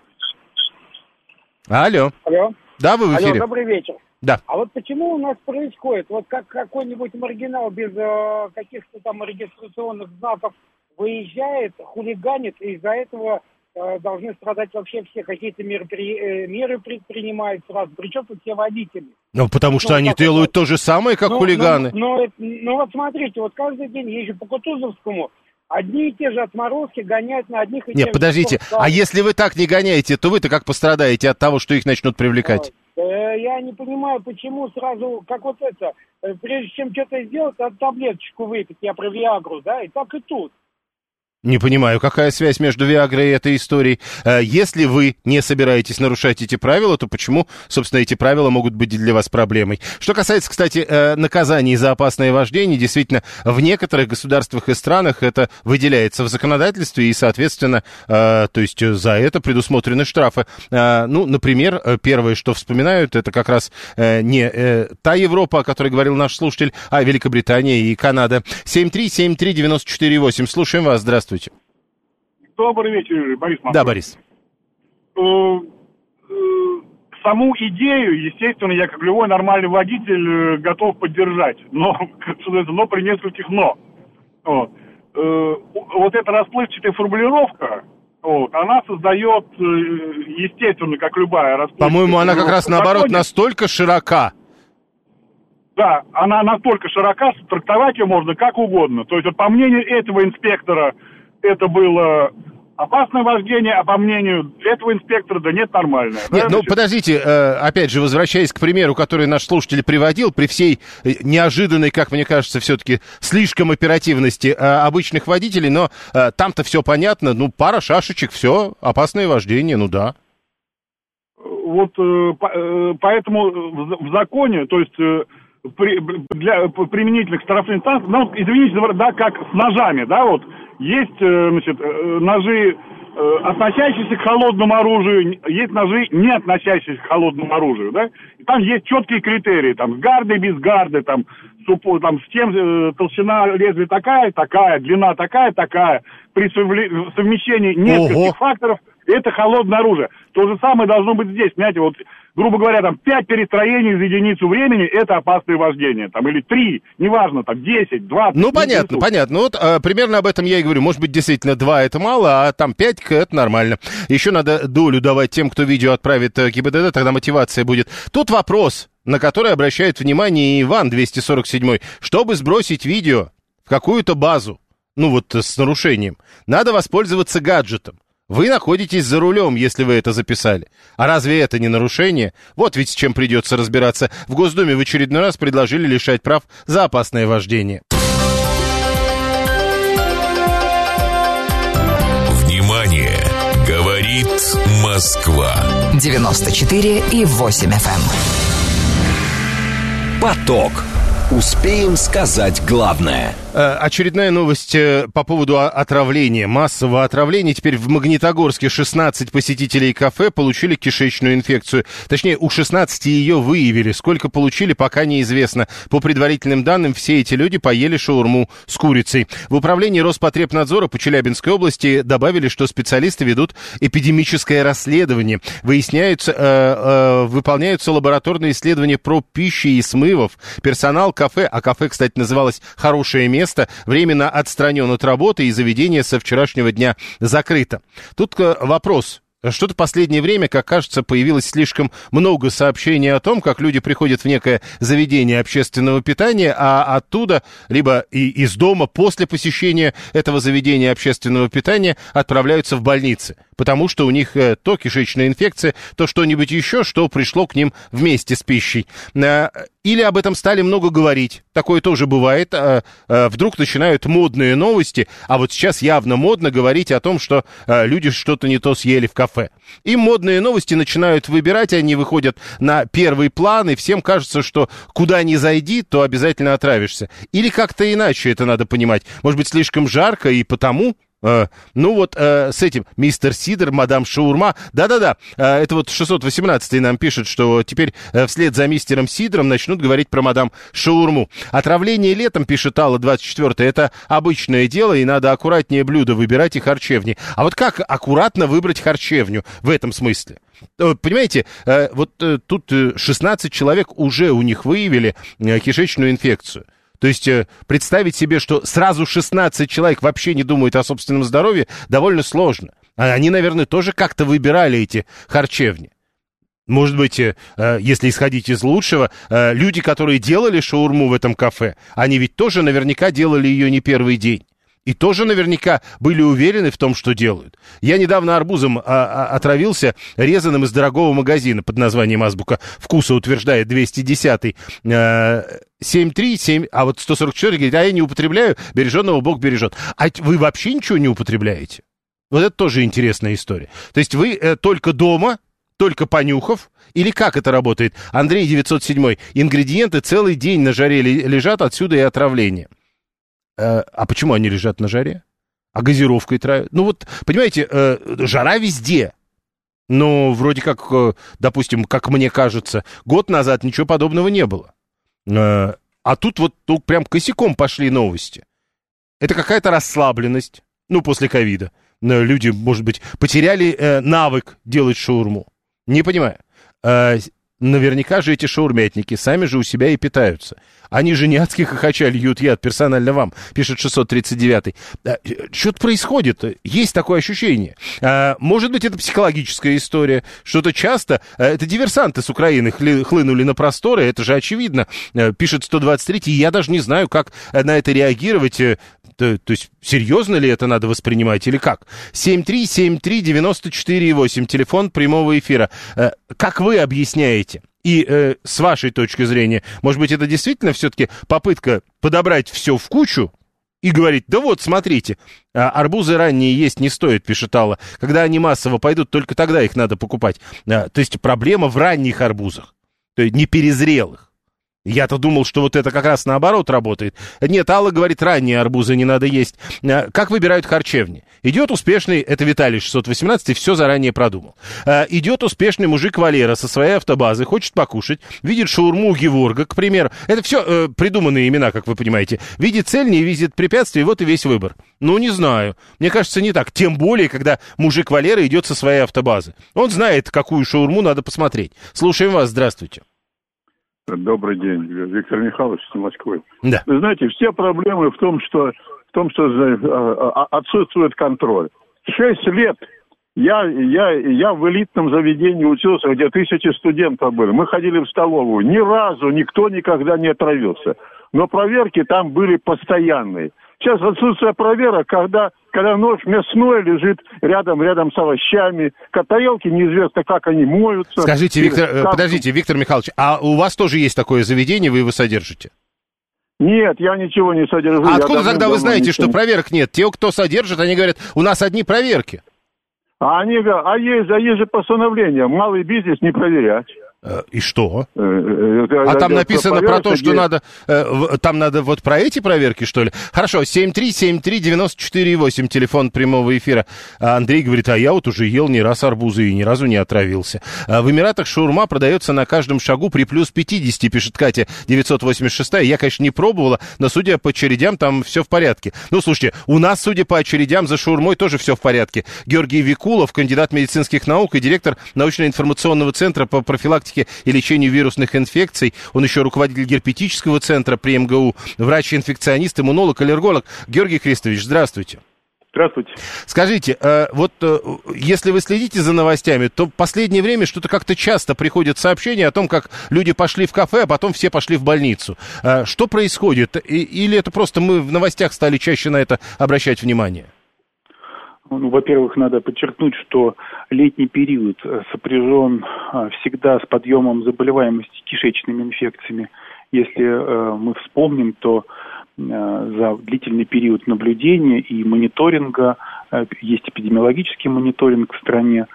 Алло. Алло. Да, вы в эфире. Алло, добрый вечер. Да. А вот почему у нас происходит, вот как какой-нибудь маргинал без э, каких-то там регистрационных знаков выезжает, хулиганит, и из-за этого... должны страдать вообще все, какие-то меры, меры предпринимают сразу, причем тут все водители. Ну, потому что ну, они делают это... то же самое, как ну, хулиганы. Ну, ну, ну, ну, вот смотрите, вот каждый день езжу по Кутузовскому, одни и те же отморозки гоняют на одних и тех же... Нет, подождите, а если вы так не гоняете, то вы-то как пострадаете от того, что их начнут привлекать? Я не понимаю, почему сразу, как вот это, прежде чем что-то сделать, надо таблеточку выпить, я про Виагру, да, и так и тут. Не понимаю, какая связь между Виагрой и этой историей. Если вы не собираетесь нарушать эти правила, то почему, собственно, эти правила могут быть для вас проблемой? Что касается, кстати, наказаний за опасное вождение, действительно, в некоторых государствах и странах это выделяется в законодательстве, и, соответственно, то есть за это предусмотрены штрафы. Ну, например, первое, что вспоминают, это как раз не та Европа, о которой говорил наш слушатель, а Великобритания и Канада. семь три семь три девять четыре восемь. Слушаем вас. Здравствуйте. Добрый вечер, Юрий. Борис Москва. Да, Борис. Саму идею, естественно, я, как любой нормальный водитель, готов поддержать. Но, но при нескольких «но». Вот, вот эта расплывчатая формулировка, вот, она создает, естественно, как любая расплывчатая... По-моему, она как раз, наоборот, настолько широка... Да, она настолько широка, что трактовать ее можно как угодно. То есть, вот, по мнению этого инспектора, это было опасное вождение, а по мнению этого инспектора, да нет, нормально. Нет, да, ну, значит... подождите, опять же, возвращаясь к примеру, который наш слушатель приводил, при всей неожиданной, как мне кажется, все-таки слишком оперативности обычных водителей, но там-то все понятно, ну, пара шашечек, все, опасное вождение, ну да. Вот поэтому в законе, то есть... При, для применительных к штрафным инстанциям, ну, извините, да, как с ножами, да, вот, есть, значит, ножи, относящиеся к холодному оружию, есть ножи, не относящиеся к холодному оружию, да, и там есть четкие критерии, там, с гарды, без гарды, там, супо, там, с чем, толщина лезвия такая, такая, длина такая, такая, при совмещении нескольких Ого. факторов, это холодное оружие. То же самое должно быть здесь, понимаете, вот, грубо говоря, там пять перестроений за единицу времени – это опасное вождение. Там, или три, неважно, там десять, двадцать. Ну, понятно, тридцать. Понятно. Вот а, примерно об этом я и говорю. Может быть, действительно, два – это мало, а там пять – это нормально. Еще надо долю давать тем, кто видео отправит ГИБДД, тогда мотивация будет. Тут вопрос, на который обращает внимание Иван двести сорок семь, чтобы сбросить видео в какую-то базу, ну вот с нарушением, надо воспользоваться гаджетом. Вы находитесь за рулем, если вы это записали. А разве это не нарушение? Вот ведь с чем придется разбираться. В Госдуме в очередной раз предложили лишать прав за опасное вождение. Внимание! Говорит Москва. девяносто четыре и восемь эф эм. Поток. Успеем сказать главное. Очередная новость по поводу отравления, массового отравления. Теперь в Магнитогорске шестнадцать посетителей кафе получили кишечную инфекцию. Точнее, у шестнадцати ее выявили. Сколько получили, пока неизвестно. По предварительным данным, все эти люди поели шаурму с курицей. В управлении Роспотребнадзора по Челябинской области добавили, что специалисты ведут эпидемическое расследование. Выясняются, э, э, выполняются лабораторные исследования проб пищи и смывов. Персонал кафе, а кафе, кстати, называлось «Хорошее место», временно отстранен от работы, и заведение со вчерашнего дня закрыто. Тут вопрос. Что-то в последнее время, как кажется, появилось слишком много сообщений о том, как люди приходят в некое заведение общественного питания, а оттуда, либо и из дома после посещения этого заведения общественного питания, отправляются в больницы, потому что у них то кишечная инфекция, то что-нибудь еще, что пришло к ним вместе с пищей. Или об этом стали много говорить. Такое тоже бывает. Вдруг начинают модные новости, а вот сейчас явно модно говорить о том, что люди что-то не то съели в кафе. И модные новости начинают выбирать, они выходят на первый план, и всем кажется, что куда ни зайди, то обязательно отравишься. Или как-то иначе это надо понимать. Может быть, слишком жарко, и потому... Э, ну вот э, с этим мистер Сидор, мадам Шаурма, да-да-да, э, это вот шестьсот восемнадцатый нам пишет, что теперь э, вслед за мистером Сидором начнут говорить про мадам Шаурму. Отравление летом, пишет Алла двадцать четыре, это обычное дело, и надо аккуратнее блюда выбирать и харчевни. А вот как аккуратно выбрать харчевню в этом смысле? Понимаете, э, вот э, тут шестнадцать человек уже у них выявили э, кишечную инфекцию. То есть представить себе, что сразу шестнадцать человек вообще не думают о собственном здоровье, довольно сложно. Они, наверное, тоже как-то выбирали эти харчевни. Может быть, если исходить из лучшего, люди, которые делали шаурму в этом кафе, они ведь тоже наверняка делали ее не первый день. И тоже наверняка были уверены в том, что делают. Я недавно арбузом а, а, отравился, резаным из дорогого магазина под названием «Азбука вкуса», утверждает двести десятый. семь три семь, а вот сто сорок четыре говорит, а я не употребляю, береженного Бог бережет. А вы вообще ничего не употребляете? Вот это тоже интересная история. То есть вы э, только дома, только понюхав, или как это работает? Андрей девятьсот семь, ингредиенты целый день на жаре лежат, отсюда и отравление. А почему они лежат на жаре? А газировкой травят? Ну вот, понимаете, жара везде. Но вроде как, допустим, как мне кажется, год назад ничего подобного не было. А тут вот тут прям косяком пошли новости. Это какая-то расслабленность. Ну, после ковида. Люди, может быть, потеряли навык делать шаурму. Не понимаю. Наверняка же эти шаурмятники сами же у себя и питаются. Они же не адски хохоча льют яд персонально вам, пишет шестьсот тридцать девятый. Что-то происходит, есть такое ощущение. Может быть, это психологическая история. Что-то часто... Это диверсанты с Украины хлынули на просторы, это же очевидно, пишет сто двадцать третий. Я даже не знаю, как на это реагировать. То, то есть, серьезно ли это надо воспринимать или как? семь три семь три девяносто четыре восемь, телефон прямого эфира. Э, как вы объясняете? И э, с вашей точки зрения, может быть, это действительно все-таки попытка подобрать все в кучу и говорить, да вот, смотрите, арбузы ранние есть не стоит, пишет Алла. Когда они массово пойдут, только тогда их надо покупать. Э, то есть, проблема в ранних арбузах, то есть, не перезрелых. Я-то думал, что вот это как раз наоборот работает. Нет, Алла говорит, ранние арбузы не надо есть. Как выбирают харчевни? Идет успешный, это Виталий шестьсот восемнадцатый, все заранее продумал. Идет успешный мужик Валера со своей автобазы, хочет покушать, видит шаурму Геворга, к примеру. Это все э, придуманные имена, как вы понимаете. Видит цель, не видит препятствий, вот и весь выбор. Ну, не знаю. Мне кажется, не так. Тем более, когда мужик Валера идет со своей автобазы. Он знает, какую шаурму надо посмотреть. Слушаем вас, здравствуйте. Добрый день, Виктор Михайлович из Москвы. Да. Вы знаете, все проблемы в том, что, в том, что отсутствует контроль. Шесть лет Я, я, я в элитном заведении учился, где тысячи студентов были. Мы ходили в столовую. Ни разу никто никогда не отравился. Но проверки там были постоянные. Сейчас отсутствие проверок, когда, когда нож мясной лежит рядом, рядом с овощами. Тарелки неизвестно, как они моются. Скажите, Виктор, как... подождите, Виктор Михайлович, а у вас тоже есть такое заведение, вы его содержите? Нет, я ничего не содержу. А откуда тогда вы знаете, ничего... что проверок нет? Те, кто содержит, они говорят, у нас одни проверки. А они говорят, а есть, а есть же постановление, малый бизнес не проверять. И что? А там написано про то, что надо... Там надо вот про эти проверки, что ли? Хорошо, семь три семь три девять четыре восемь, телефон прямого эфира. Андрей говорит, а я вот уже ел не раз арбузы и ни разу не отравился. В Эмиратах шаурма продается на каждом шагу при плюс пятьдесят, пишет Катя девятьсот восемьдесят шесть. Я, конечно, не пробовала, но судя по очередям, там все в порядке. Ну, слушайте, у нас, судя по очередям, за шаурмой тоже все в порядке. Георгий Викулов, кандидат медицинских наук и директор научно-информационного центра по профилактике и лечению вирусных инфекций. Он еще руководитель герпетического центра при МГУ, врач-инфекционист, иммунолог, аллерголог. Георгий Христович, здравствуйте. Здравствуйте. Скажите, вот если вы следите за новостями, то в последнее время что-то как-то часто приходят сообщения о том, как люди пошли в кафе, а потом все пошли в больницу. Что происходит? Или это просто мы в новостях стали чаще на это обращать внимание? Во-первых, надо подчеркнуть, что летний период сопряжен всегда с подъемом заболеваемости кишечными инфекциями. Если мы вспомним, то за длительный период наблюдения и мониторинга, есть эпидемиологический мониторинг в стране,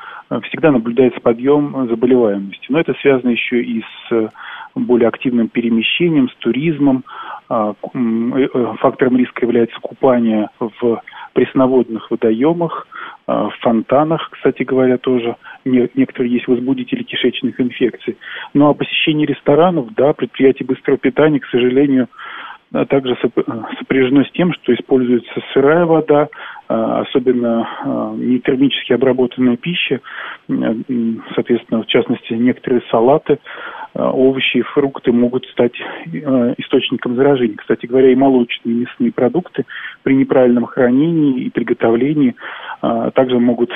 всегда наблюдается подъем заболеваемости. Но это связано еще и с более активным перемещением, с туризмом. Фактором риска является купание в пресноводных водоемах, в фонтанах, кстати говоря, тоже некоторые есть возбудители кишечных инфекций. Ну а посещение ресторанов, да, предприятий быстрого питания, к сожалению, также сопряжено с тем, что используется сырая вода, особенно нетермически обработанная пища, соответственно, в частности, некоторые салаты, овощи и фрукты могут стать источником заражения. Кстати говоря, и молочные, и мясные продукты при неправильном хранении и приготовлении также могут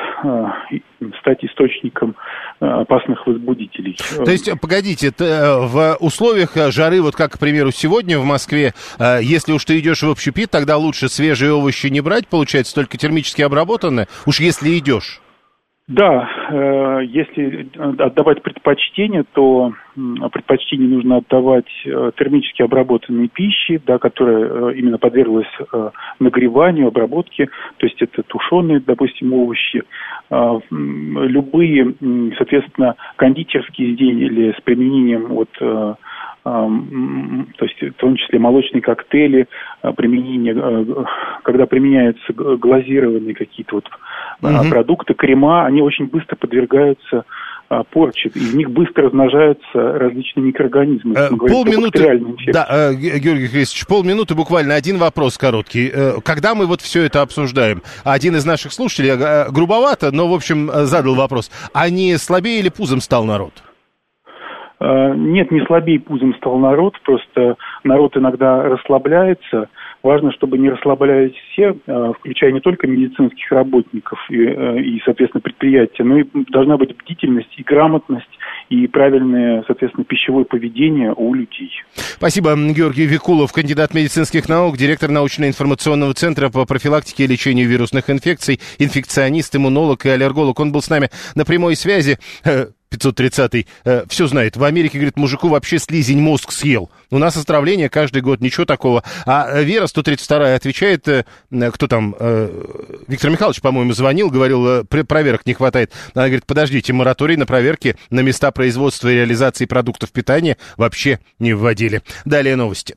стать источником опасных возбудителей. То есть, погодите, в условиях жары, вот как, к примеру, сегодня в Москве, если уж ты идешь в общепит, тогда лучше свежие овощи не брать, получается, только термически обработанные, уж если идешь. Да, если отдавать предпочтение, то предпочтение нужно отдавать термически обработанной пище, да, которая именно подверглась нагреванию, обработке, то есть это тушеные, допустим, овощи, любые, соответственно, кондитерские изделия с применением вот, то есть в том числе молочные коктейли, применение, когда применяются глазированные какие-то вот mm-hmm. продукты, крема, они очень быстро подвергаются порче, из них быстро размножаются различные микроорганизмы. Э, полминуты, да, Георгий Христович, полминуты буквально, один вопрос короткий. Когда мы вот все это обсуждаем, один из наших слушателей грубовато, но в общем задал вопрос, а не слабее или пузом стал народ? Нет, не слабее пузом стал народ, просто народ иногда расслабляется. Важно, чтобы не расслаблялись все, включая не только медицинских работников и, и, соответственно, предприятия, но и должна быть бдительность и грамотность, и правильное, соответственно, пищевое поведение у людей. Спасибо. Георгий Викулов, кандидат медицинских наук, директор научно-информационного центра по профилактике и лечению вирусных инфекций, инфекционист, иммунолог и аллерголог. Он был с нами на прямой связи. пятьсот тридцатый э, все знает. В Америке, говорит, мужику вообще слизень мозг съел. У нас отравление каждый год, ничего такого. А Вера, сто тридцать вторая, отвечает, э, кто там, э, Виктор Михайлович, по-моему, звонил, говорил, э, проверок не хватает. Она говорит, подождите, мораторий на проверки на места производства и реализации продуктов питания вообще не вводили. Далее новости.